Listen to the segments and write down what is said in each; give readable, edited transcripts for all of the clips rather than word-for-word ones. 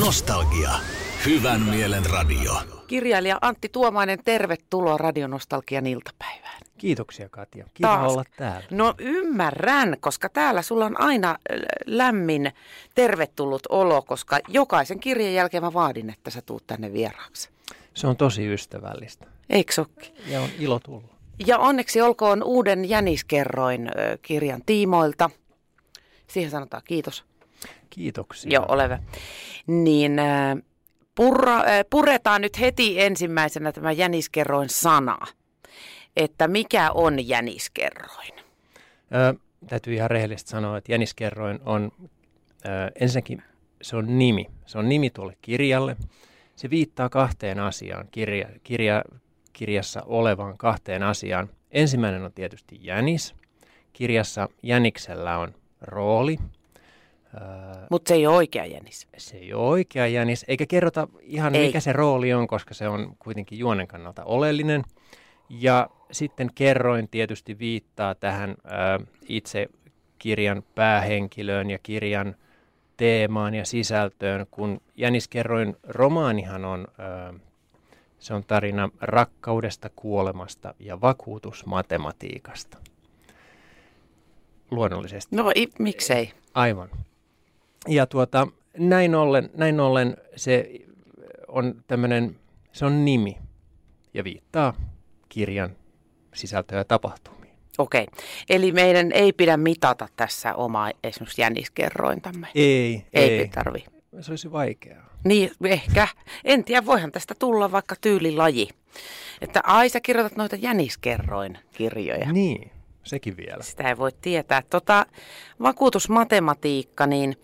Nostalgia. Hyvän mielen radio. Kirjailija Antti Tuomainen, tervetuloa Radionostalgian iltapäivään. Kiitoksia, Katja. Kiva olla täällä. No ymmärrän, koska täällä sulla on aina lämmin tervetullut olo, koska jokaisen kirjan jälkeen mä vaadin, että sä tuut tänne vieraaksi. Se on tosi ystävällistä. Eikö sokki? Ja on ilo tulla. Ja onneksi olkoon uuden Jäniskerroin kirjan tiimoilta. Siihen sanotaan kiitos. Kiitoksia. Joo, oleva. Niin puretaan nyt heti ensimmäisenä tämä jäniskerroin sana. Että mikä on jäniskerroin? Täytyy ihan rehellisesti sanoa, että jäniskerroin on ensinnäkin se on nimi. Se on nimi tuolle kirjalle. Se viittaa kahteen asiaan, kirjassa olevaan kahteen asiaan. Ensimmäinen on tietysti jänis. Kirjassa jäniksellä on rooli. Mutta se ei ole oikea jänis. Se ei ole oikea jänis, eikä kerrota ihan mikä se rooli on, koska se on kuitenkin juonen kannalta oleellinen. Ja sitten kerroin tietysti viittaa tähän itse kirjan päähenkilöön ja kirjan teemaan ja sisältöön, kun jäniskerroin romaanihan on, se on tarina rakkaudesta, kuolemasta ja vakuutusmatematiikasta. Luonnollisesti. No miksei? Aivan. Ja näin ollen se on tämmöinen, se on nimi ja viittaa kirjan sisältöä ja tapahtumiin. Okei. Eli meidän ei pidä mitata tässä omaa esimerkiksi jäniskerrointamme. Ei tarvi. Se olisi vaikeaa. Niin, ehkä. En tiedä, voihan tästä tulla vaikka tyylilaji. Että sä kirjoitat noita jäniskerroin kirjoja. Niin. Sekin vielä. Sitä ei voi tietää. Vakuutusmatematiikka, niin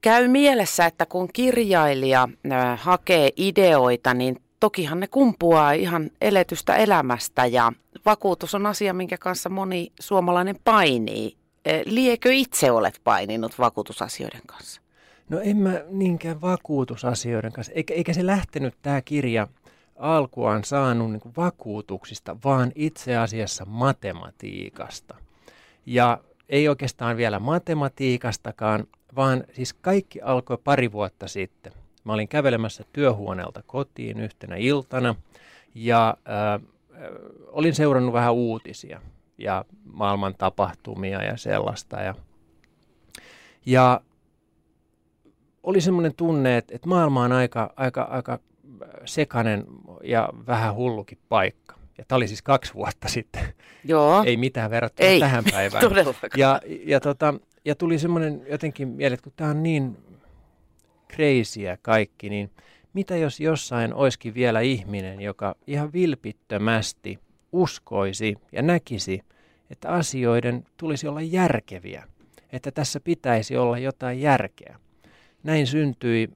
käy mielessä, että kun kirjailija hakee ideoita, niin tokihan ne kumpuaa ihan eletystä elämästä ja vakuutus on asia, minkä kanssa moni suomalainen painii. Liekö itse olet paininut vakuutusasioiden kanssa? No en mä niinkään vakuutusasioiden kanssa, eikä se lähtenyt tää kirja alkuaan saanut niin kuin vakuutuksista, vaan itse asiassa matematiikasta. Ja ei oikeastaan vielä matematiikastakaan, vaan siis kaikki alkoi pari vuotta sitten. Mä olin kävelemässä työhuoneelta kotiin yhtenä iltana ja olin seurannut vähän uutisia ja maailman tapahtumia ja sellaista. Ja oli semmoinen tunne, että maailma on aika sekainen ja vähän hullukin paikka. Ja tämä oli siis 2 vuotta sitten. Joo. Ei mitään verrattuna tähän päivään. Ja tuli semmoinen jotenkin mieleen, että kun tämä on niin crazyä kaikki, niin mitä jos jossain olisikin vielä ihminen, joka ihan vilpittömästi uskoisi ja näkisi, että asioiden tulisi olla järkeviä, että tässä pitäisi olla jotain järkeä. Näin syntyi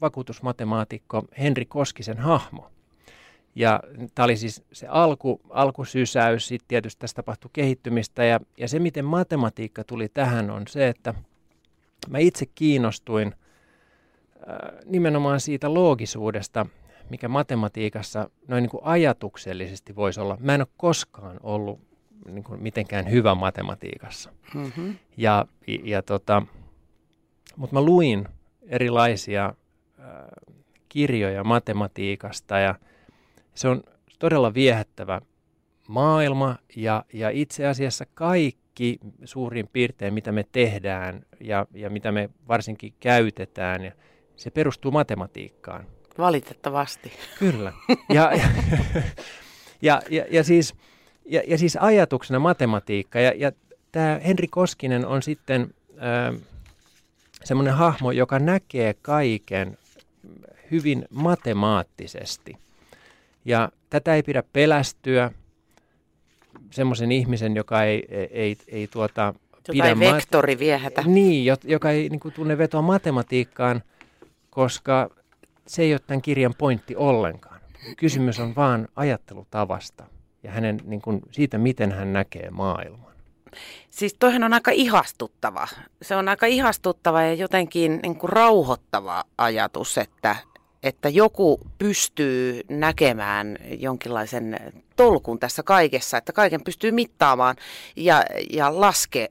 vakuutusmatemaatikko Henri Koskisen hahmo. Ja tämä oli siis se alkusysäys, sitten tietysti tässä tapahtui kehittymistä. Ja se, miten matematiikka tuli tähän, on se, että mä itse kiinnostuin nimenomaan siitä loogisuudesta, mikä matematiikassa noin niin kuin ajatuksellisesti voisi olla. Mä en ole koskaan ollut niin kuin mitenkään hyvä matematiikassa. Mm-hmm. Mutta mä luin erilaisia kirjoja matematiikasta ja se on todella viehättävä maailma ja itse asiassa kaikki suurin piirtein, mitä me tehdään ja mitä me varsinkin käytetään, ja se perustuu matematiikkaan. Valitettavasti. Kyllä. Ja siis ajatuksena matematiikka ja tämä Henri Koskinen on sitten semmoinen hahmo, joka näkee kaiken hyvin matemaattisesti. Ja tätä ei pidä pelästyä semmoisen ihmisen, joka ei vektori viehätä. Niin, joka ei niin kuin tunne vetoa matematiikkaan, koska se ei ole tämän kirjan pointti ollenkaan. Kysymys on vaan ajattelutavasta ja hänen niin kuin siitä, miten hän näkee maailman. Siis toihan on aika ihastuttava. Se on aika ihastuttava ja jotenkin niin kuin rauhoittava ajatus, että joku pystyy näkemään jonkinlaisen tolkun tässä kaikessa, että kaiken pystyy mittaamaan ja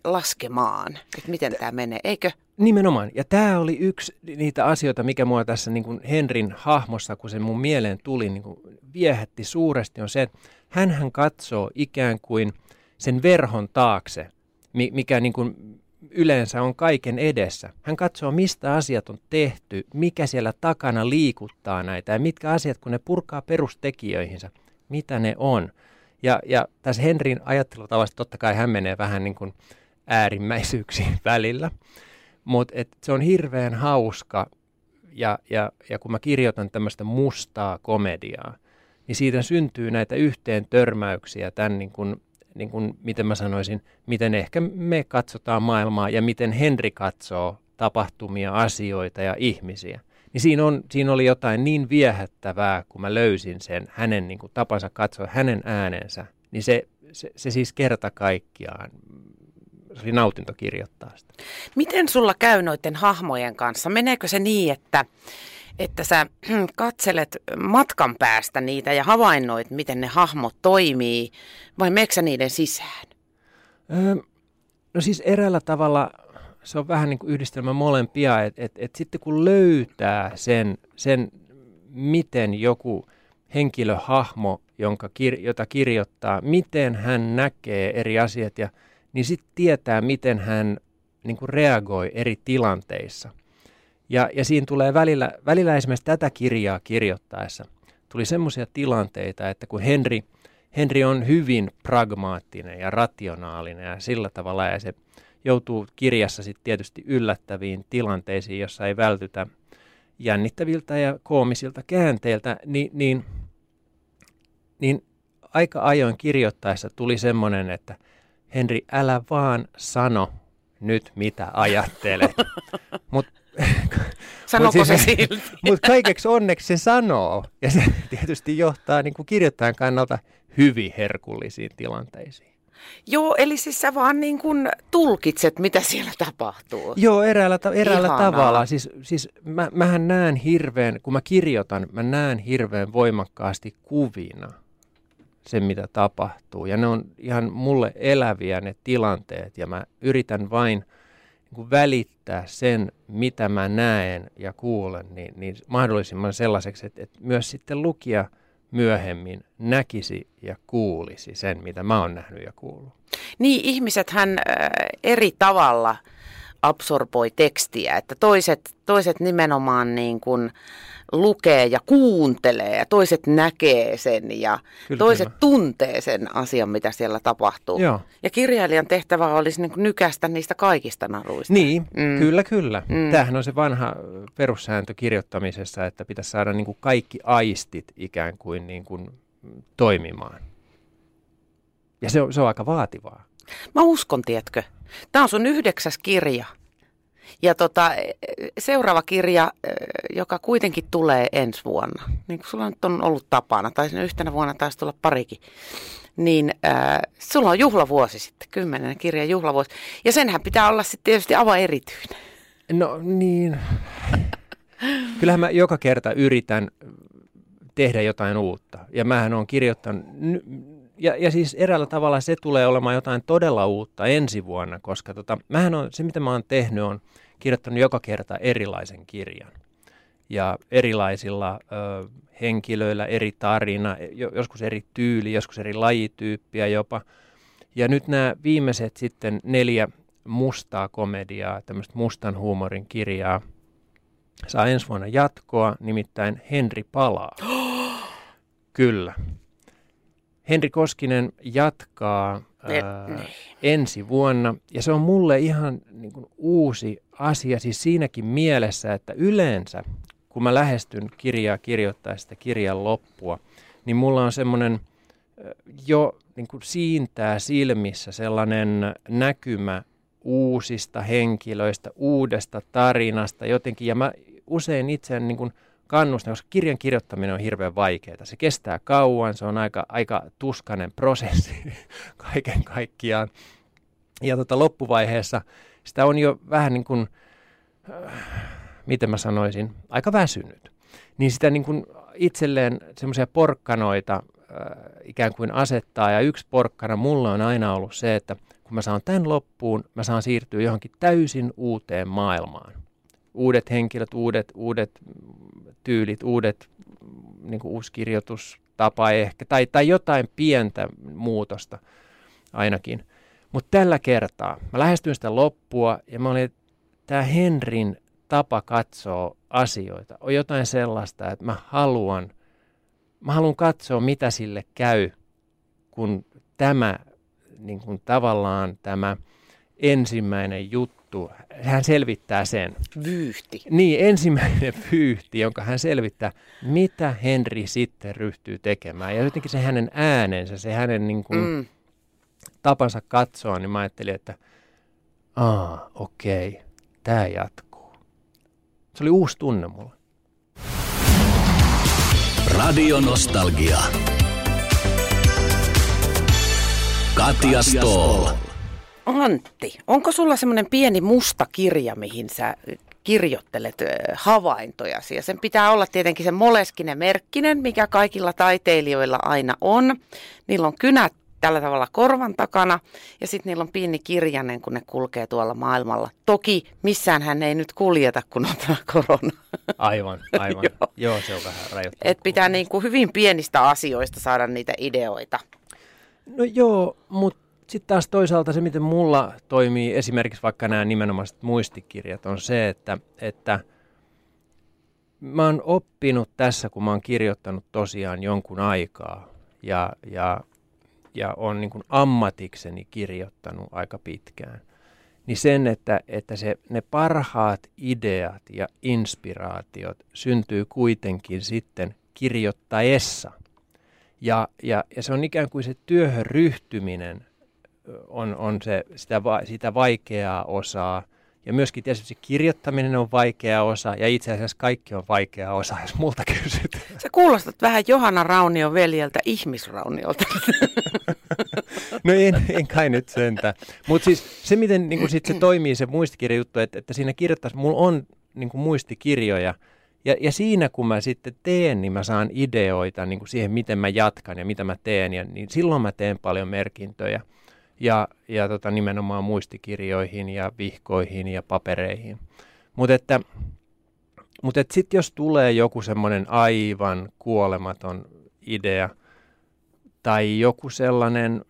laskemaan, että miten tämä menee, eikö? Nimenomaan. Ja tämä oli yksi niitä asioita, mikä mua tässä niin kuin Henrin hahmossa, kun se mun mieleen tuli, niin kuin viehätti suuresti, on se, että hänhän katsoo ikään kuin sen verhon taakse, mikä niin kuin yleensä on kaiken edessä. Hän katsoo, mistä asiat on tehty, mikä siellä takana liikuttaa näitä ja mitkä asiat, kun ne purkaa perustekijöihinsä, mitä ne on. Ja tässä Henrin ajattelutavasta totta kai hän menee vähän niin kuin äärimmäisyyksiin välillä. Mutta se on hirveän hauska, ja kun mä kirjoitan tämmöistä mustaa komediaa, niin siitä syntyy näitä yhteen törmäyksiä tämän, niin kun, miten mä sanoisin, miten ehkä me katsotaan maailmaa ja miten Henri katsoo tapahtumia, asioita ja ihmisiä. Niin siinä oli jotain niin viehättävää, kun mä löysin sen hänen niin kun tapansa katsoa, hänen äänensä, niin se siis kerta kaikkiaan. Se oli nautinto kirjoittaa sitä. Miten sulla käy noiden hahmojen kanssa? Meneekö se niin, että sä katselet matkan päästä niitä ja havainnoit, miten ne hahmot toimii, vai meneekö sä niiden sisään? No siis eräällä tavalla se on vähän niin kuin yhdistelmä molempia, että sitten kun löytää sen, miten joku henkilöhahmo, jota kirjoittaa, miten hän näkee eri asiat ja niin sitten tietää, miten hän niin kuin reagoi eri tilanteissa. Ja siinä tulee välillä esimerkiksi tätä kirjaa kirjoittaessa, tuli semmoisia tilanteita, että kun Henri on hyvin pragmaattinen ja rationaalinen ja sillä tavalla, ja se joutuu kirjassa sitten tietysti yllättäviin tilanteisiin, jossa ei vältytä jännittäviltä ja koomisilta käänteiltä, niin aika ajoin kirjoittaessa tuli semmoinen, että Henri, älä vaan sano nyt, mitä ajattelet. Sanoko se silti? Mutta kaikeksi onneksi se sanoo. Ja se tietysti johtaa niin kuin kirjoittajan kannalta hyvin herkullisiin tilanteisiin. Joo, eli siis sä vaan niin kuin tulkitset, mitä siellä tapahtuu. Joo, eräällä tavalla. Siis mähän näen hirveän, kun mä kirjoitan, mä näen hirveän voimakkaasti kuvina sen, mitä tapahtuu. Ja ne on ihan mulle eläviä ne tilanteet, ja mä yritän vain niin kuin välittää sen, mitä mä näen ja kuulen, niin mahdollisimman sellaiseksi, että myös sitten lukija myöhemmin näkisi ja kuulisi sen, mitä mä oon nähnyt ja kuullut. Niin, ihmisethän eri tavalla absorboi tekstiä, että toiset nimenomaan niin kuin lukee ja kuuntelee ja toiset näkee sen ja kyllä, toiset tuntee sen asian, mitä siellä tapahtuu. Joo. Ja kirjailijan tehtävä olisi niin kuin nykäistä niistä kaikista naruista. Niin, kyllä. Mm. Tämähän on se vanha perussääntö kirjoittamisessa, että pitäisi saada niin kuin kaikki aistit ikään kuin, toimimaan. Ja se on aika vaativaa. Mä uskon, tiedätkö. Tämä on sun 9. kirja. Ja seuraava kirja, joka kuitenkin tulee ensi vuonna, niin kuin sulla nyt on ollut tapana, tai yhtenä vuonna taisi tulla parikin, niin sulla on juhlavuosi sitten, 10. kirjan juhlavuosi. Ja senhän pitää olla sitten tietysti aivan erityinen. No niin. Kyllähän mä joka kerta yritän tehdä jotain uutta. Ja mähän olen kirjoittanut. Ja siis eräällä tavalla se tulee olemaan jotain todella uutta ensi vuonna, koska se mitä mä oon tehnyt on kirjoittanut joka kerta erilaisen kirjan. Ja erilaisilla henkilöillä eri tarina, joskus eri tyyli, joskus eri lajityyppiä jopa. Ja nyt nämä viimeiset sitten 4 mustaa komediaa, tämmöistä mustan huumorin kirjaa, saa ensi vuonna jatkoa, nimittäin Henri palaa. Kyllä. Henri Koskinen jatkaa ensi vuonna, ja se on mulle ihan niin kuin uusi asia, siis siinäkin mielessä, että yleensä, kun mä lähestyn kirjaa kirjoittaessa kirjan loppua, niin mulla on semmoinen jo niin kuin siintää silmissä sellainen näkymä uusista henkilöistä, uudesta tarinasta jotenkin, ja mä usein itseäni niin kuin kannustan, koska kirjan kirjoittaminen on hirveän vaikeaa. Se kestää kauan, se on aika tuskainen prosessi kaiken kaikkiaan. Ja loppuvaiheessa sitä on jo vähän niin kuin, miten mä sanoisin, aika väsynyt. Niin sitä niin kuin itselleen semmoisia porkkanoita ikään kuin asettaa. Ja yksi porkkana mulla on aina ollut se, että kun mä saan tämän loppuun, mä saan siirtyä johonkin täysin uuteen maailmaan. Uudet henkilöt, uudet tyylit, uudet niin kuin uusi kirjoitustapa ehkä, tai jotain pientä muutosta ainakin. Mutta tällä kertaa mä lähestyin sitä loppua ja mä olin, että tämä Henrin tapa katsoa asioita on jotain sellaista, että mä haluan katsoa, mitä sille käy, kun tämä niin kuin tavallaan tämä ensimmäinen juttu, hän selvittää sen. Vyyhti. Niin, ensimmäinen vyyhti, jonka hän selvittää, mitä Henri sitten ryhtyy tekemään. Ja jotenkin se hänen äänensä, se hänen niin kuin tapansa katsoa, niin mä ajattelin, että okei, tää jatkuu. Se oli uusi tunne mulle. Radio Nostalgia. Katja Stoll. Antti, onko sulla semmoinen pieni musta kirja, mihin sä kirjoittelet havaintojasi? Ja sen pitää olla tietenkin se moleskinen merkkinen, mikä kaikilla taiteilijoilla aina on. Niillä on kynät tällä tavalla korvan takana ja sitten niillä on pieni kirjanen, kun ne kulkee tuolla maailmalla. Toki missään hän ei nyt kuljeta, kun on tämä korona. Aivan. Joo, se on vähän rajoittunut. Et pitää niin kuin hyvin pienistä asioista saada niitä ideoita. No joo, mutta sitten taas toisaalta se, miten mulla toimii esimerkiksi vaikka nämä nimenomaiset muistikirjat, on se, että mä oon oppinut tässä, kun mä oon kirjoittanut tosiaan jonkun aikaa ja oon niin kuin ammatikseni kirjoittanut aika pitkään, niin sen, että ne parhaat ideat ja inspiraatiot syntyy kuitenkin sitten kirjoittaessa. Ja se on ikään kuin se työhön ryhtyminen on se, sitä vaikeaa osaa. Ja myöskin tietysti kirjoittaminen on vaikea osa ja itse asiassa kaikki on vaikea osa, jos multa kysytään. Sä kuulostat vähän Johanna Raunion veljeltä Ihmisrauniolta. No en kai nyt sentä. Mutta siis se, miten niin kun sit se toimii se muistikirjajuttu, että siinä kirjoittaisi, mulla on niin kun muistikirjoja. Ja siinä, kun mä sitten teen, niin mä saan ideoita niin kuin siihen, miten mä jatkan ja mitä mä teen. Ja, niin silloin mä teen paljon merkintöjä ja nimenomaan muistikirjoihin ja vihkoihin ja papereihin. Mutta sitten jos tulee joku semmoinen aivan kuolematon idea tai joku sellainen,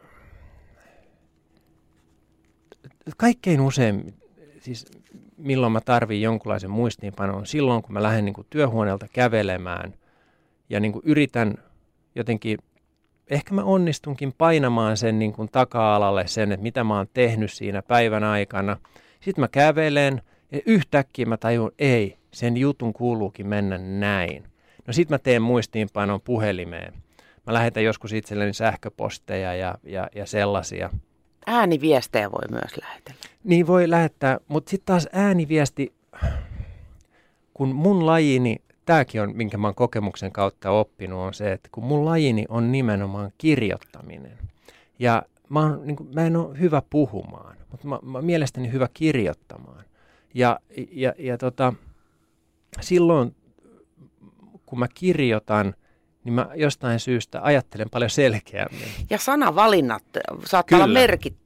kaikkein usein, siis milloin mä tarviin jonkunlaisen muistiinpanon, silloin kun mä lähden niin kuin työhuoneelta kävelemään ja niin kuin yritän jotenkin, ehkä mä onnistunkin painamaan sen niin kuin taka-alalle sen, että mitä mä oon tehnyt siinä päivän aikana. Sitten mä kävelen ja yhtäkkiä mä tajun, ei, sen jutun kuuluukin mennä näin. No sit mä teen muistiinpanon puhelimeen. Mä lähetän joskus itselleni sähköposteja ja sellaisia. Ääniviestejä voi myös lähetellä. Niin voi lähettää, mutta sitten taas ääniviesti, kun mun lajini, tämäkin on, minkä mä oon kokemuksen kautta oppinut, on se, että kun mun lajini on nimenomaan kirjoittaminen. Ja mä en ole hyvä puhumaan, mutta mä oon mielestäni hyvä kirjoittamaan. Ja silloin, kun mä kirjoitan, niin mä jostain syystä ajattelen paljon selkeämmin. Ja sanavalinnat saattaa olla merkittäviä.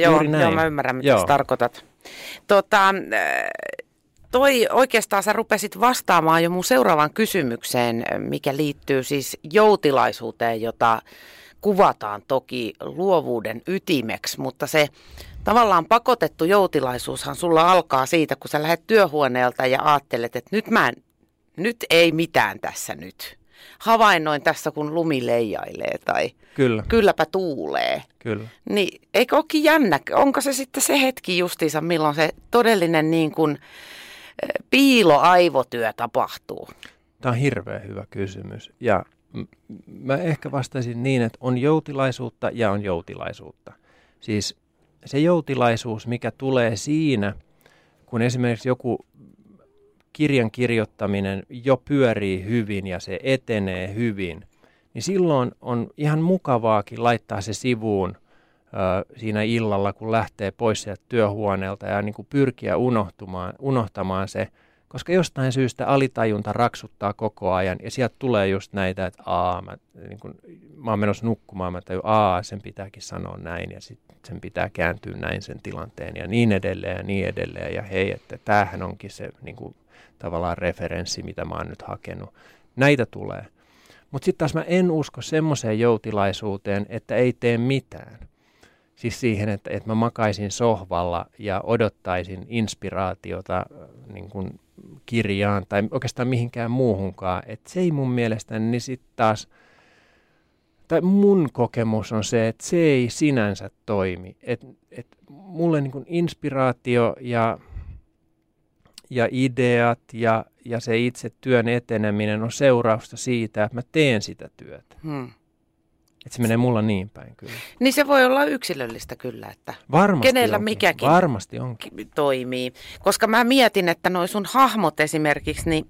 Joo, mä ymmärrän, mitä sä tarkoitat. Toi oikeastaan sä rupesit vastaamaan jo mun seuraavaan kysymykseen, mikä liittyy siis joutilaisuuteen, jota kuvataan toki luovuuden ytimeksi, mutta se tavallaan pakotettu joutilaisuushan sulla alkaa siitä, kun sä lähdet työhuoneelta ja ajattelet, että nyt ei mitään tässä nyt. Havainnoin tässä, kun lumi leijailee tai kylläpä tuulee. Kyllä. Niin, eikö olekin jännä? Onko se sitten se hetki justiinsa, milloin se todellinen niin kuin piiloaivotyö tapahtuu? Tämä on hirveän hyvä kysymys. Ja mä ehkä vastaisin niin, että on joutilaisuutta ja on joutilaisuutta. Siis se joutilaisuus, mikä tulee siinä, kun esimerkiksi joku kirjan kirjoittaminen jo pyörii hyvin ja se etenee hyvin, niin silloin on ihan mukavaakin laittaa se sivuun siinä illalla, kun lähtee pois sieltä työhuoneelta ja niin kuin pyrkiä unohtamaan se, Koska jostain syystä alitajunta raksuttaa koko ajan ja sieltä tulee just näitä, että mä oon menossa nukkumaan, mä tajun, sen pitääkin sanoa näin ja sitten sen pitää kääntyä näin sen tilanteen ja niin edelleen ja niin edelleen. Ja hei, että tämähän onkin se niin kuin, tavallaan referenssi, mitä mä oon nyt hakenut. Näitä tulee. Mutta sitten taas mä en usko semmoiseen joutilaisuuteen, että ei tee mitään. Siis siihen, että mä makaisin sohvalla ja odottaisin inspiraatiota niin kuin kirjaan tai oikeastaan mihinkään muuhunkaan. Että se ei mun mielestäni niin sitten taas, tai mun kokemus on se, että se ei sinänsä toimi. Että mulle niin kuin inspiraatio ja ideat ja se itse työn eteneminen on seurausta siitä, että mä teen sitä työtä. Että se menee mulla niin päin kyllä. Niin se voi olla yksilöllistä kyllä, että varmasti kenellä onkin. Mikäkin varmasti onkin. Toimii. Koska mä mietin, että noi sun hahmot esimerkiksi, niin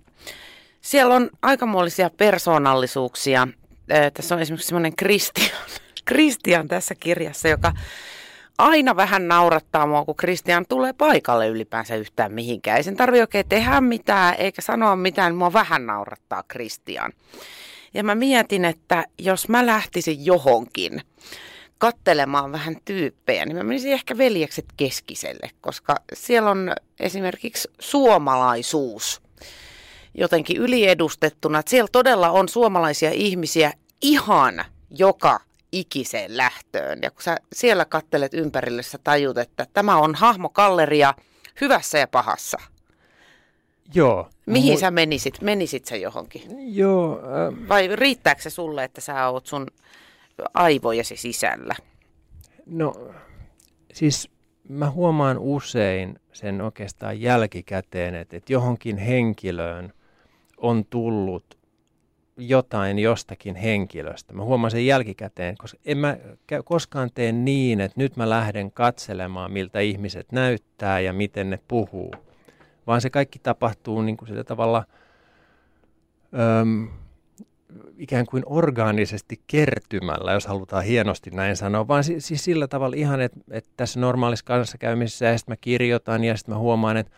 siellä on aikamollisia persoonallisuuksia. Tässä on esimerkiksi semmoinen Kristian tässä kirjassa, joka aina vähän naurattaa mua, kun Kristian tulee paikalle ylipäänsä yhtään mihinkään. Ei sen tarvitse oikein tehdä mitään eikä sanoa mitään, mua vähän naurattaa Kristian. Ja mä mietin, että jos mä lähtisin johonkin kattelemaan vähän tyyppejä, niin mä menisin ehkä Veljekset Keskiselle, koska siellä on esimerkiksi suomalaisuus jotenkin yliedustettuna. Että siellä todella on suomalaisia ihmisiä ihan joka ikiseen lähtöön. Ja kun sä siellä kattelet ympärille, sä tajut, että tämä on hahmogalleria hyvässä ja pahassa. Joo. Mihin sä menisit? Menisit sä johonkin? Joo. Vai riittääkö se sulle, että sä oot sun aivojesi sisällä? No, siis mä huomaan usein sen oikeastaan jälkikäteen, että johonkin henkilöön on tullut jotain jostakin henkilöstä. Mä huomaan sen jälkikäteen, koska en mä koskaan tee niin, että nyt mä lähden katselemaan, miltä ihmiset näyttää ja miten ne puhuu. Vaan se kaikki tapahtuu niin kuin sillä tavalla ikään kuin orgaanisesti kertymällä, jos halutaan hienosti näin sanoa. Vaan siis sillä tavalla ihan, että tässä normaalissa kanssakäymisessä ja sitten mä kirjoitan ja sitten mä huomaan, että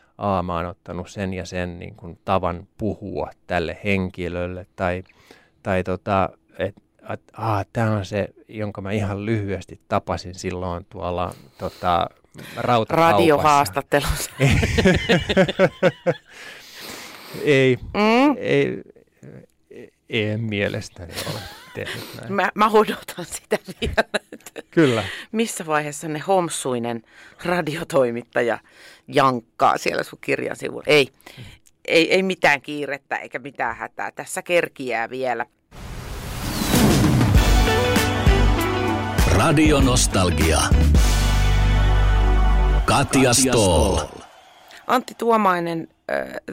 mä oon ottanut sen ja sen niin kuin tavan puhua tälle henkilölle. Tai että tämä on se, jonka mä ihan lyhyesti tapasin silloin tuolla radiohaastattelussa. Ei mielestäni ole tehnyt näin. Mä odotan sitä vielä. Kyllä. Missä vaiheessa ne homsuinen radiotoimittaja jankkaa siellä sun kirjan sivulla? Ei mitään kiirettä eikä mitään hätää. Tässä kerkiää vielä. Radio Nostalgia. Katja Stoll. Antti Tuomainen,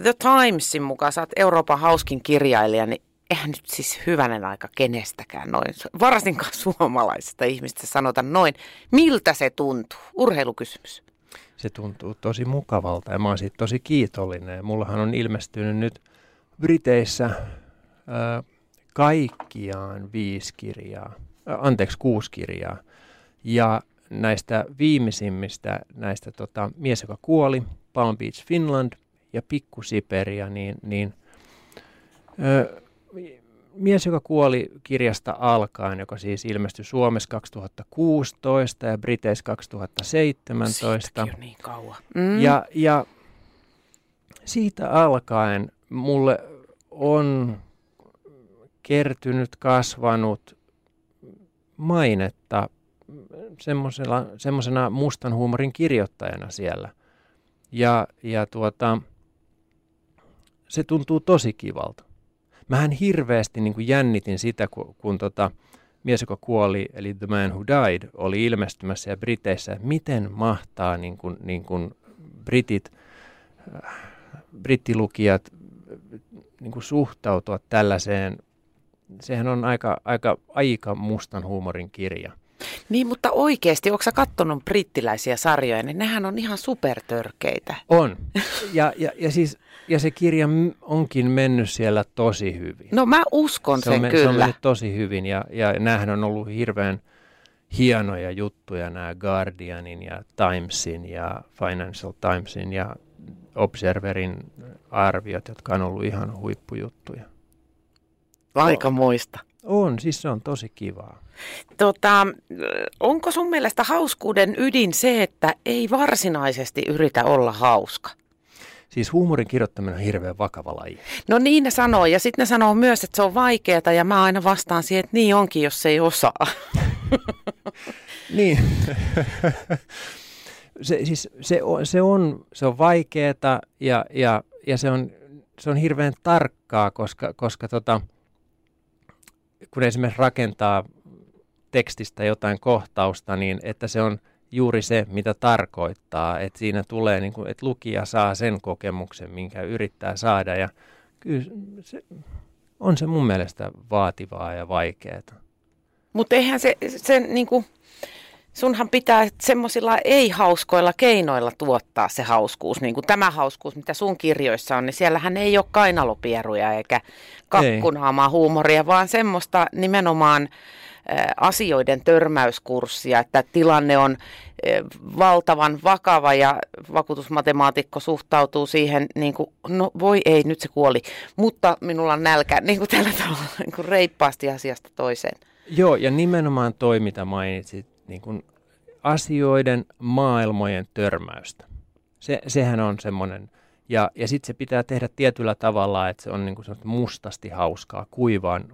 The Timesin mukaan sä oot Euroopan hauskin kirjailija, niin eihän nyt siis hyvänen aika kenestäkään noin, varsinkaan suomalaisista ihmistä sanota noin. Miltä se tuntuu? Urheilukysymys. Se tuntuu tosi mukavalta ja mä oon siitä tosi kiitollinen. Mullahan on ilmestynyt nyt Briteissä kaikkiaan 6 kirjaa. Ja näistä viimeisimmistä, näistä Mies, joka kuoli, Palm Beach Finland ja Pikku Siperia, Mies, joka kuoli kirjasta alkaen, joka siis ilmestyi Suomessa 2016 ja Briteissä 2017. Siitäkin on niin kauan. Ja siitä alkaen mulle on kertynyt, kasvanut mainetta semmoisena mustan huumorin kirjoittajana siellä. Ja se tuntuu tosi kivalta. Mähän hirveästi niin kuin jännitin sitä, kun Mies, joka kuoli, eli The Man Who Died, oli ilmestymässä ja Briteissä, että miten mahtaa niin kuin brittilukijat niin kuin suhtautua tällaiseen. Sehän on aika mustan huumorin kirja. Niin, mutta oikeasti, ootko sä kattonut brittiläisiä sarjoja, niin nehän on ihan supertörkeitä. On. Ja se kirja onkin mennyt siellä tosi hyvin. No mä uskon se kyllä. Se on mennyt tosi hyvin ja näähän on ollut hirveän hienoja juttuja, nämä Guardianin ja Timesin ja Financial Timesin ja Observerin arviot, jotka on ollut ihan huippujuttuja. Aikamoista. On, siis se on tosi kivaa. Onko sun mielestä hauskuuden ydin se, että ei varsinaisesti yritä olla hauska? Siis huumorin kirjoittaminen on hirveän vakava laji. No niin ne sanoo, ja sitten ne sanoo myös, että se on vaikeata, ja mä aina vastaan siihen, että niin onkin, jos ei osaa. Niin. Se on vaikeata, ja se on hirveän tarkkaa, koska kun esimerkiksi rakentaa tekstistä jotain kohtausta, niin että se on juuri se, mitä tarkoittaa, että siinä tulee, niin kuin, että lukija saa sen kokemuksen, minkä yrittää saada, ja kyllä se on mun mielestä vaativaa ja vaikeaa. Mutta eihän se niin kuin, sunhan pitää semmoisilla ei-hauskoilla keinoilla tuottaa se hauskuus, niin kuin tämä hauskuus, mitä sun kirjoissa on, niin siellähän ei ole kainalopieruja eikä kakkunaamaa huumoria, vaan semmoista nimenomaan asioiden törmäyskurssia, että tilanne on valtavan vakava ja vakuutusmatemaatikko suhtautuu siihen niin kuin, no voi ei, nyt se kuoli, mutta minulla on nälkä, niin kuin tällä tavalla niin kuin reippaasti asiasta toiseen. Joo, ja nimenomaan toi, mitä mainitsit, niin kuin asioiden maailmojen törmäystä. Sehän on semmoinen, ja sitten se pitää tehdä tietyllä tavalla, että se on niin kuin mustasti hauskaa, kuivaan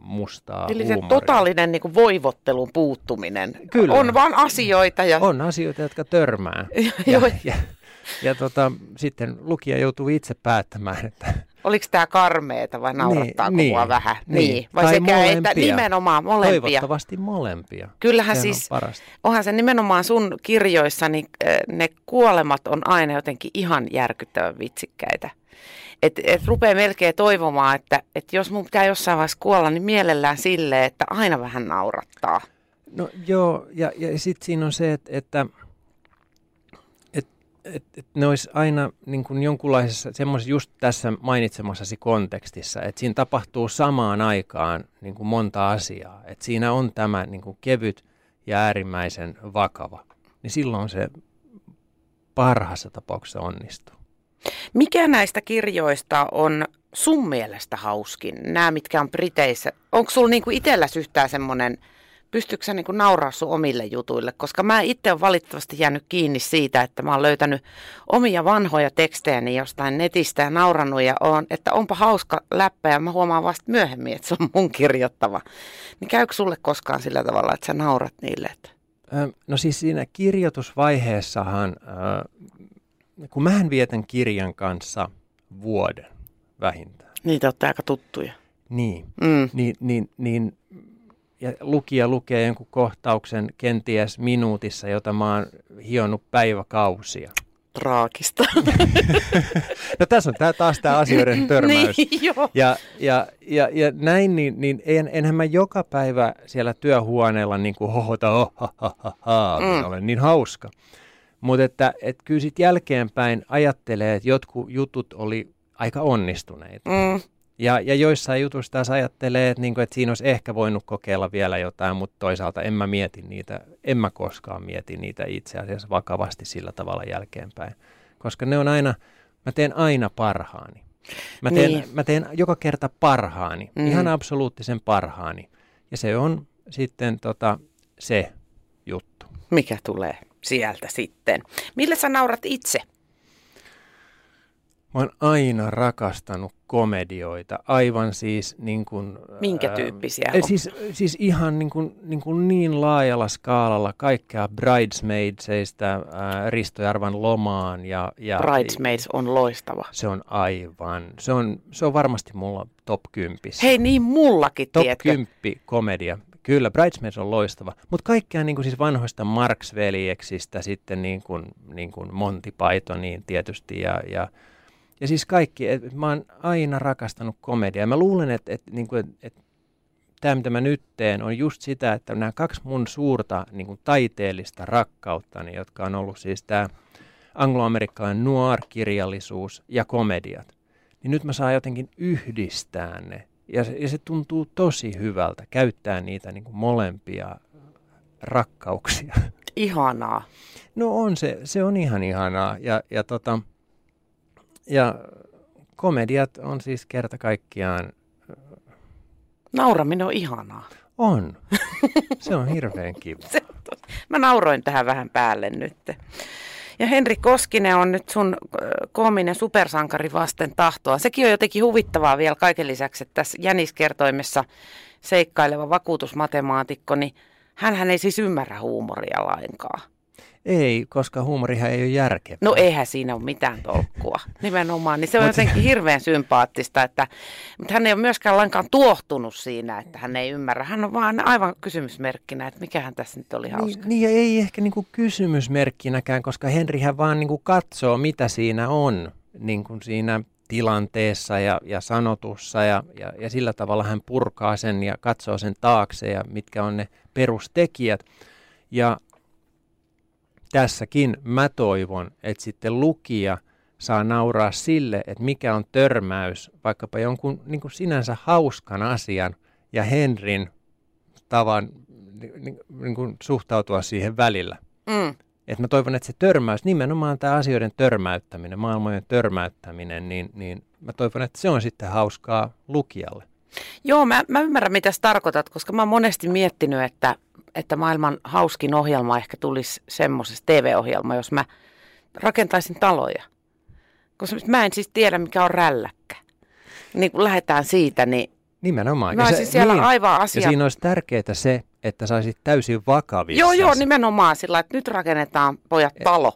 mustaa huumoria. Eli se totaalinen niin kuin voivottelun puuttuminen. Kyllä. On vaan asioita. Ja on asioita, jotka törmää. Ja sitten lukija joutuu itse päättämään, että oliko tämä karmeeta vai naurattaa mua vähän? Niin. Vai tai sekä molempia. Että nimenomaan molempia. Toivottavasti molempia. Kyllähän sehän siis, onhan se nimenomaan sun kirjoissa, niin ne kuolemat on aina jotenkin ihan järkyttävän vitsikkäitä. Et rupeaa melkein toivomaan, että jos mun pitää jossain vaiheessa kuolla, niin mielellään silleen, että aina vähän naurattaa. No joo, ja sitten siinä on se, että ne olisi aina niin kuin jonkunlaisessa, semmoisessa just tässä mainitsemassasi kontekstissa, että siinä tapahtuu samaan aikaan niin kuin monta asiaa. Että siinä on tämä niin kuin kevyt ja äärimmäisen vakava. Niin silloin se parhaassa tapauksessa onnistuu. Mikä näistä kirjoista on sun mielestä hauskin? Nämä, mitkä on Briteissä. Onko sulla niin kuin itselläsi yhtään semmoinen, pystytkö sä niin kuin nauraa sun omille jutuille? Koska mä itse olen valitettavasti jäänyt kiinni siitä, että mä oon löytänyt omia vanhoja tekstejäni jostain netistä ja naurannut ja että onpa hauska läppä ja mä huomaan vasta myöhemmin, että se on mun kirjoittava. Niin käykö sulle koskaan sillä tavalla, että sä naurat niille? No siis siinä kirjoitusvaiheessahan, kun mähän vietän kirjan kanssa vuoden vähintään. Niitä olette aika tuttuja. Niin, niin ja lukija lukee jonkun kohtauksen kenties minuutissa, jota mä oon hionut päiväkausia. Traagista. No tässä on taas tämä asioiden törmäys. Niin, ja näin, niin enhän mä joka päivä siellä työhuoneella niin kuin hohota, olen niin hauska. Mutta että kyllä sitten jälkeenpäin ajattelee, että jotkut jutut oli aika onnistuneita. Mm. Ja joissain jutuissa taas ajattelee, että, niin kuin, että siinä olisi ehkä voinut kokeilla vielä jotain, mutta toisaalta en mä koskaan mieti niitä itse asiassa vakavasti sillä tavalla jälkeenpäin. Koska ne on aina, mä teen aina parhaani. Mä teen joka kerta parhaani, ihan absoluuttisen parhaani. Ja se on sitten se juttu. Mikä tulee sieltä sitten. Millä sä naurat itse? Mä oon aina rakastanut komedioita, aivan siis niin kuin minkä tyyppisiä on? Siis ihan niin laajalla skaalalla, kaikkea Bridesmaidseista, Risto Jarvan Lomaan. Ja Bridesmaids on loistava. Se on varmasti mulla top 10. Hei niin mullakin, tiedätkö? Top 10 komedia. Kyllä, Bridesmaids on loistava, mutta kaikkea niin kuin siis vanhoista Marx-veljeksistä, sitten niin kuin Monty Pythoniin tietysti ja siis kaikki, mä oon aina rakastanut komediaa. Mä luulen, että tämä mitä mä nyt teen on just sitä, että nämä kaksi mun suurta niin kuin taiteellista rakkauttani, jotka on ollut siis tämä angloamerikkalainen noir-kirjallisuus ja komediat, niin nyt mä saan jotenkin yhdistää ne. Ja se tuntuu tosi hyvältä, käyttää niitä niin kuin molempia rakkauksia. Ihanaa. No on se on ihan ihanaa. Ja Ja komediat on siis kerta kaikkiaan... Nauraminen on ihanaa. On. Se on hirveän kiva. Mä nauroin tähän vähän päälle nyt. Ja Henri Koskinen on nyt sun koominen supersankari Vasten tahtoa. Sekin on jotenkin huvittavaa vielä kaiken lisäksi, että tässä jäniskertoimessa seikkaileva vakuutusmatemaatikko, niin hänhän ei siis ymmärrä huumoria lainkaan. Ei, koska huumorihan ei ole järkevää. No eihän siinä ole mitään tolkkua, nimenomaan. Niin se on jotenkin hirveän sympaattista, mutta hän ei ole myöskään lainkaan tuohtunut siinä, että hän ei ymmärrä. Hän on vaan aivan kysymysmerkkinä, että mikähän tässä nyt oli hauska. Niin ei ehkä niinku kysymysmerkkinäkään, koska Henrihän vaan niinku katsoo, mitä siinä on niinku siinä tilanteessa ja sanotussa. Ja sillä tavalla hän purkaa sen ja katsoo sen taakse ja mitkä on ne perustekijät. Ja... Tässäkin mä toivon, että sitten lukija saa nauraa sille, että mikä on törmäys vaikkapa jonkun niin kuin sinänsä hauskan asian ja Henrin tavan niin kuin suhtautua siihen välillä. Mm. Et mä toivon, että se törmäys, nimenomaan tämä asioiden törmäyttäminen, maailmojen törmäyttäminen, niin mä toivon, että se on sitten hauskaa lukijalle. Joo, mä ymmärrän, mitä sä tarkoitat, koska mä oon monesti miettinyt, että maailman hauskin ohjelma ehkä tulisi semmoisesta TV-ohjelma, jos mä rakentaisin taloja. Koska mä en siis tiedä, mikä on rälläkkä. Niin kun lähdetään siitä, niin... Nimenomaan. Mä olisin siellä niin, aivan asia. Ja siinä olisi tärkeää se, että saisit täysin vakavissa. Joo, nimenomaan sillä, että nyt rakennetaan pojat talo.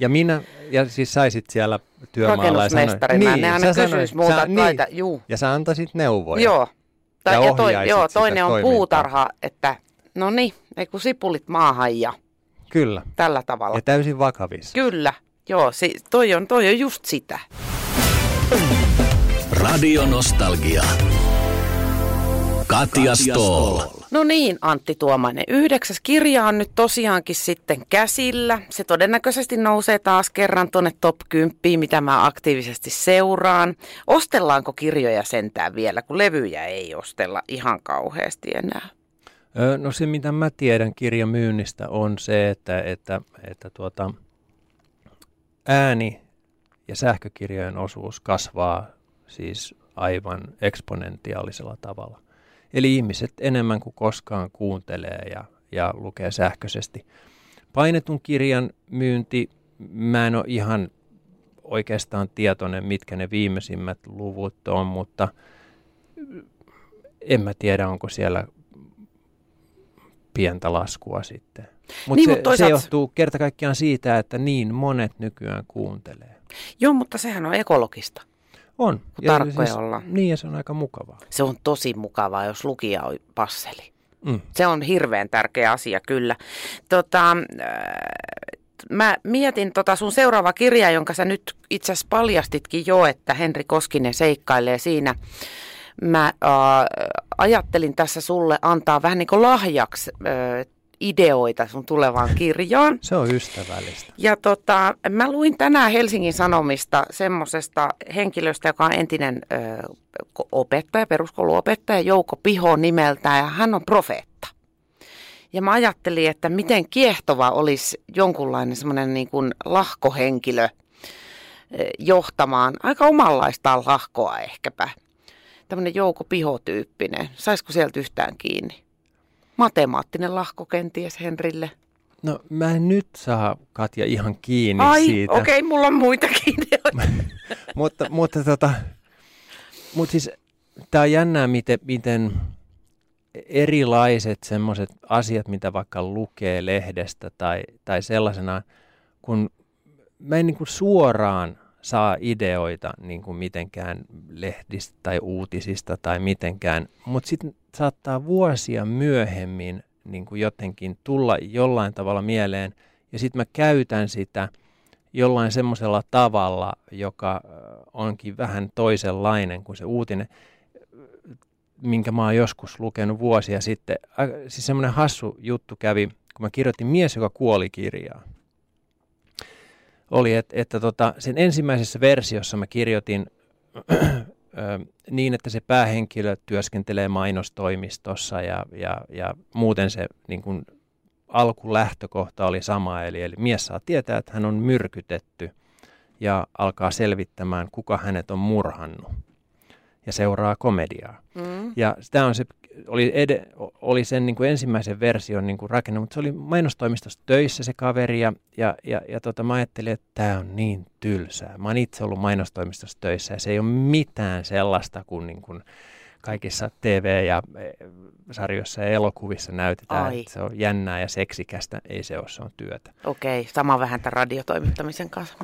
Ja minä, ja siis saisit siellä työmaalla ja sanoit... Niin, ne aina kysyis muuta noita, juu. Ja sä antaisit neuvoja. Joo. Ja toinen on puutarha, että... No niin, ei kun sipulit maahan ja kyllä. Tällä tavalla. Ja täysin vakavissa. Kyllä, joo, toi on just sitä. Radio Nostalgia. Katja Stoll. No niin, Antti Tuomainen. 9. kirja on nyt tosiaankin sitten käsillä. Se todennäköisesti nousee taas kerran tuonne top 10, mitä mä aktiivisesti seuraan. Ostellaanko kirjoja sentään vielä, kun levyjä ei ostella ihan kauheasti enää? No se, mitä mä tiedän kirjamyynnistä, on se, että ääni- ja sähkökirjojen osuus kasvaa siis aivan eksponentiaalisella tavalla. Eli ihmiset enemmän kuin koskaan kuuntelee ja lukee sähköisesti. Painetun kirjan myynti, mä en ole ihan oikeastaan tietoinen, mitkä ne viimeisimmät luvut on, mutta en mä tiedä, onko siellä... pientä laskua sitten. Mutta niin, se johtuu kerta kaikkiaan siitä, että niin monet nykyään kuuntelee. Joo, mutta sehän on ekologista. On. Tarkkoja siis, ollaan. Niin, ja se on aika mukavaa. Se on tosi mukavaa, jos lukija on passeli. Mm. Se on hirveän tärkeä asia, kyllä. Mä mietin sun seuraava kirja, jonka sä nyt itse asiassa paljastitkin jo, että Henri Koskinen seikkailee siinä. Mä ajattelin tässä sulle antaa vähän niin kuin lahjaksi ideoita sun tulevaan kirjaan. Se on ystävällistä. Ja mä luin tänään Helsingin Sanomista semmoisesta henkilöstä, joka on entinen opettaja, peruskouluopettaja, Jouko Piho nimeltään, ja hän on profeetta. Ja mä ajattelin, että miten kiehtova olisi jonkunlainen semmoinen niin kuin lahkohenkilö johtamaan aika omanlaistaan lahkoa ehkäpä. Tämmöinen Jouko Piho-tyyppinen. Saisiko sieltä yhtään kiinni? Matemaattinen lahko kenties Henrille. No mä en nyt saa, Katja, ihan kiinni siitä. Ai, okei, mulla on muitakin. mutta siis tää on jännää, miten erilaiset semmoiset asiat, mitä vaikka lukee lehdestä tai sellaisenaan, kun mä en niin kuin suoraan saa ideoita niin kuin mitenkään lehdistä tai uutisista tai mitenkään, mutta sitten saattaa vuosia myöhemmin niin kuin jotenkin tulla jollain tavalla mieleen, ja sitten mä käytän sitä jollain semmoisella tavalla, joka onkin vähän toisenlainen kuin se uutinen, minkä mä oon joskus lukenut vuosia sitten. Siis semmoinen hassu juttu kävi, kun mä kirjoitin Mies, joka kuoli -kirjaa. Oli, että sen ensimmäisessä versiossa mä kirjoitin niin, että se päähenkilö työskentelee mainostoimistossa ja muuten se niin kun alkulähtökohta oli sama. Eli mies saa tietää, että hän on myrkytetty ja alkaa selvittämään, kuka hänet on murhannut. Ja seuraa komediaa. Mm. Ja sitä on se, oli sen niin kuin ensimmäisen version niin kuin rakenne, mutta se oli mainostoimistossa töissä se kaveri. Ja mä ajattelin, että tämä on niin tylsää. Mä oon itse ollut mainostoimistossa töissä ja se ei ole mitään sellaista kuin, kaikissa TV- ja sarjoissa ja elokuvissa näytetään, että se on jännää ja seksikästä. Ei se ole, se on työtä. Okei, sama vähän tämän radiotoimittamisen kanssa.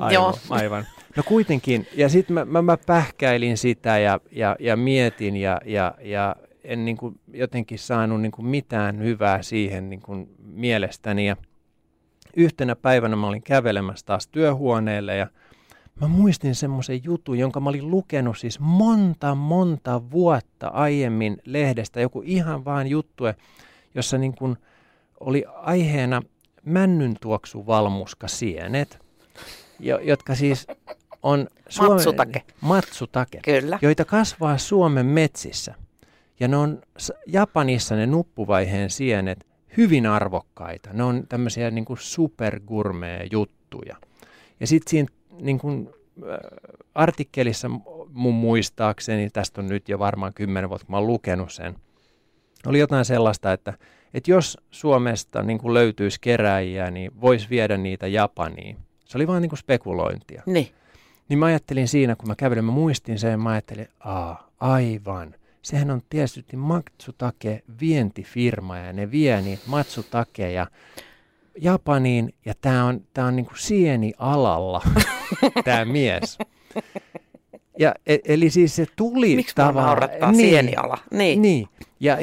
Aivan. No kuitenkin, ja sitten mä pähkäilin sitä ja mietin ja en niin kuin jotenkin saanut niin kuin mitään hyvää siihen niin kuin mielestäni. Ja yhtenä päivänä mä olin kävelemässä taas työhuoneelle ja mä muistin semmoisen jutun, jonka mä olin lukenut siis monta vuotta aiemmin lehdestä. Joku ihan vaan juttu, jossa niin kuin oli aiheena männyntuoksuvalmuskasienet, jotka siis on matsutake. Kyllä. Joita kasvaa Suomen metsissä. Ja ne on Japanissa ne nuppuvaiheen sienet hyvin arvokkaita. Ne on tämmöisiä niin kuin supergourmet-juttuja. Ja sitten siinä niin kuin artikkelissa mun muistaakseni, tästä on nyt jo varmaan 10 vuotta, kun mä oon lukenut sen, oli jotain sellaista, että jos Suomesta niin kuin löytyisi kerääjiä, niin voisi viedä niitä Japaniin. Se oli vaan niin kuin spekulointia. Niin mä ajattelin siinä, kun mä kävelin, mä muistin sen, mä ajattelin, aivan. Sehän on tietysti Matsutake-vientifirma ja ne vie niitä matsutakeja Japaniin, ja tää on niinku sienialalla tää mies. Ja eli siis se tuli tavallaan sieniala. Niin. Ja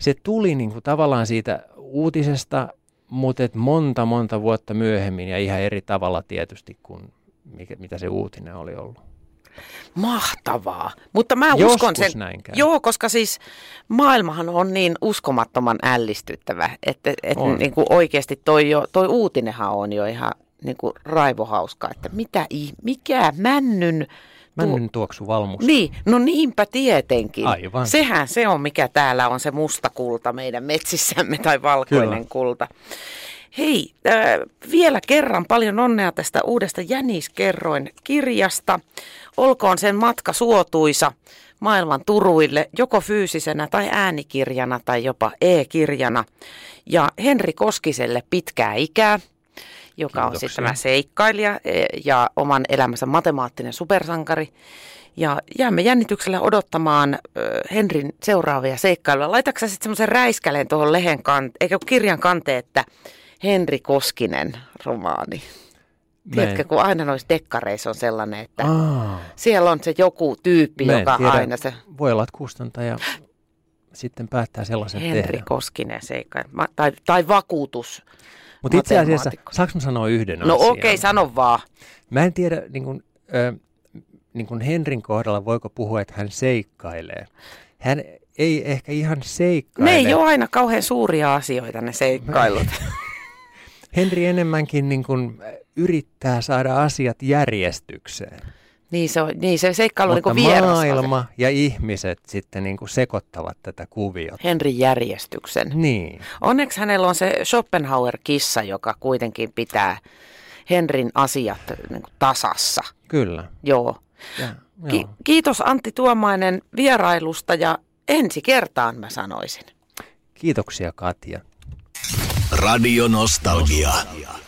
se tuli niinku tavallaan siitä uutisesta, mutta monta vuotta myöhemmin ja ihan eri tavalla tietysti kuin mitä se uutinen oli ollut. Mahtavaa, mutta mä joskus uskon sen, näinkään. Joo, koska siis maailmahan on niin uskomattoman ällistyttävä, että niin kuin oikeasti toi uutinenhan on jo ihan niin kuin raivohauska, että mikä männyn tuoksuvalmus. Niin, no niinpä tietenkin. Aivan. Sehän se on, mikä täällä on se musta kulta meidän metsissämme tai valkoinen kulta. Hei, vielä kerran paljon onnea tästä uudesta Jäniskerroin kirjasta. Olkoon sen matka suotuisa maailman turuille, joko fyysisenä tai äänikirjana tai jopa e-kirjana. Ja Henri Koskiselle pitkää ikää, joka on sitten tämä seikkailija ja oman elämänsä matemaattinen supersankari. Ja jäämme jännityksellä odottamaan Henrin seuraavia seikkailuja. Laitatko sä sitten semmoisen räiskäleen tuohon kirjan kanteen, että Henri Koskinen romaani. Tiedätkö, kun aina noissa dekkareissa on sellainen, että siellä on se joku tyyppi, joka aina se... Voi olla, että kustantaja sitten päättää sellaisen Henri tehdä. Henri Koskinen seikka. Tai vakuutus. Mutta itse asiassa, saanko mä sanoa yhden asian? No okei, sano vaan. Mä en tiedä, niin kuin Henrin kohdalla voiko puhua, että hän seikkailee. Hän ei ehkä ihan seikkaile. Ne ei ole aina kauhean suuria asioita ne seikkailut. Henri enemmänkin niin kuin yrittää saada asiat järjestykseen. Niin se seikkailu on niin kuin vieras. Maailma ja ihmiset sitten niin kuin sekoittavat tätä kuviota. Henrin järjestyksen. Niin. Onneksi hänellä on se Schopenhauer-kissa, joka kuitenkin pitää Henrin asiat niin kuin tasassa. Kyllä. Joo. Ja. Kiitos Antti Tuomainen vierailusta ja ensi kertaan mä sanoisin. Kiitoksia Katja. Radio Nostalgia.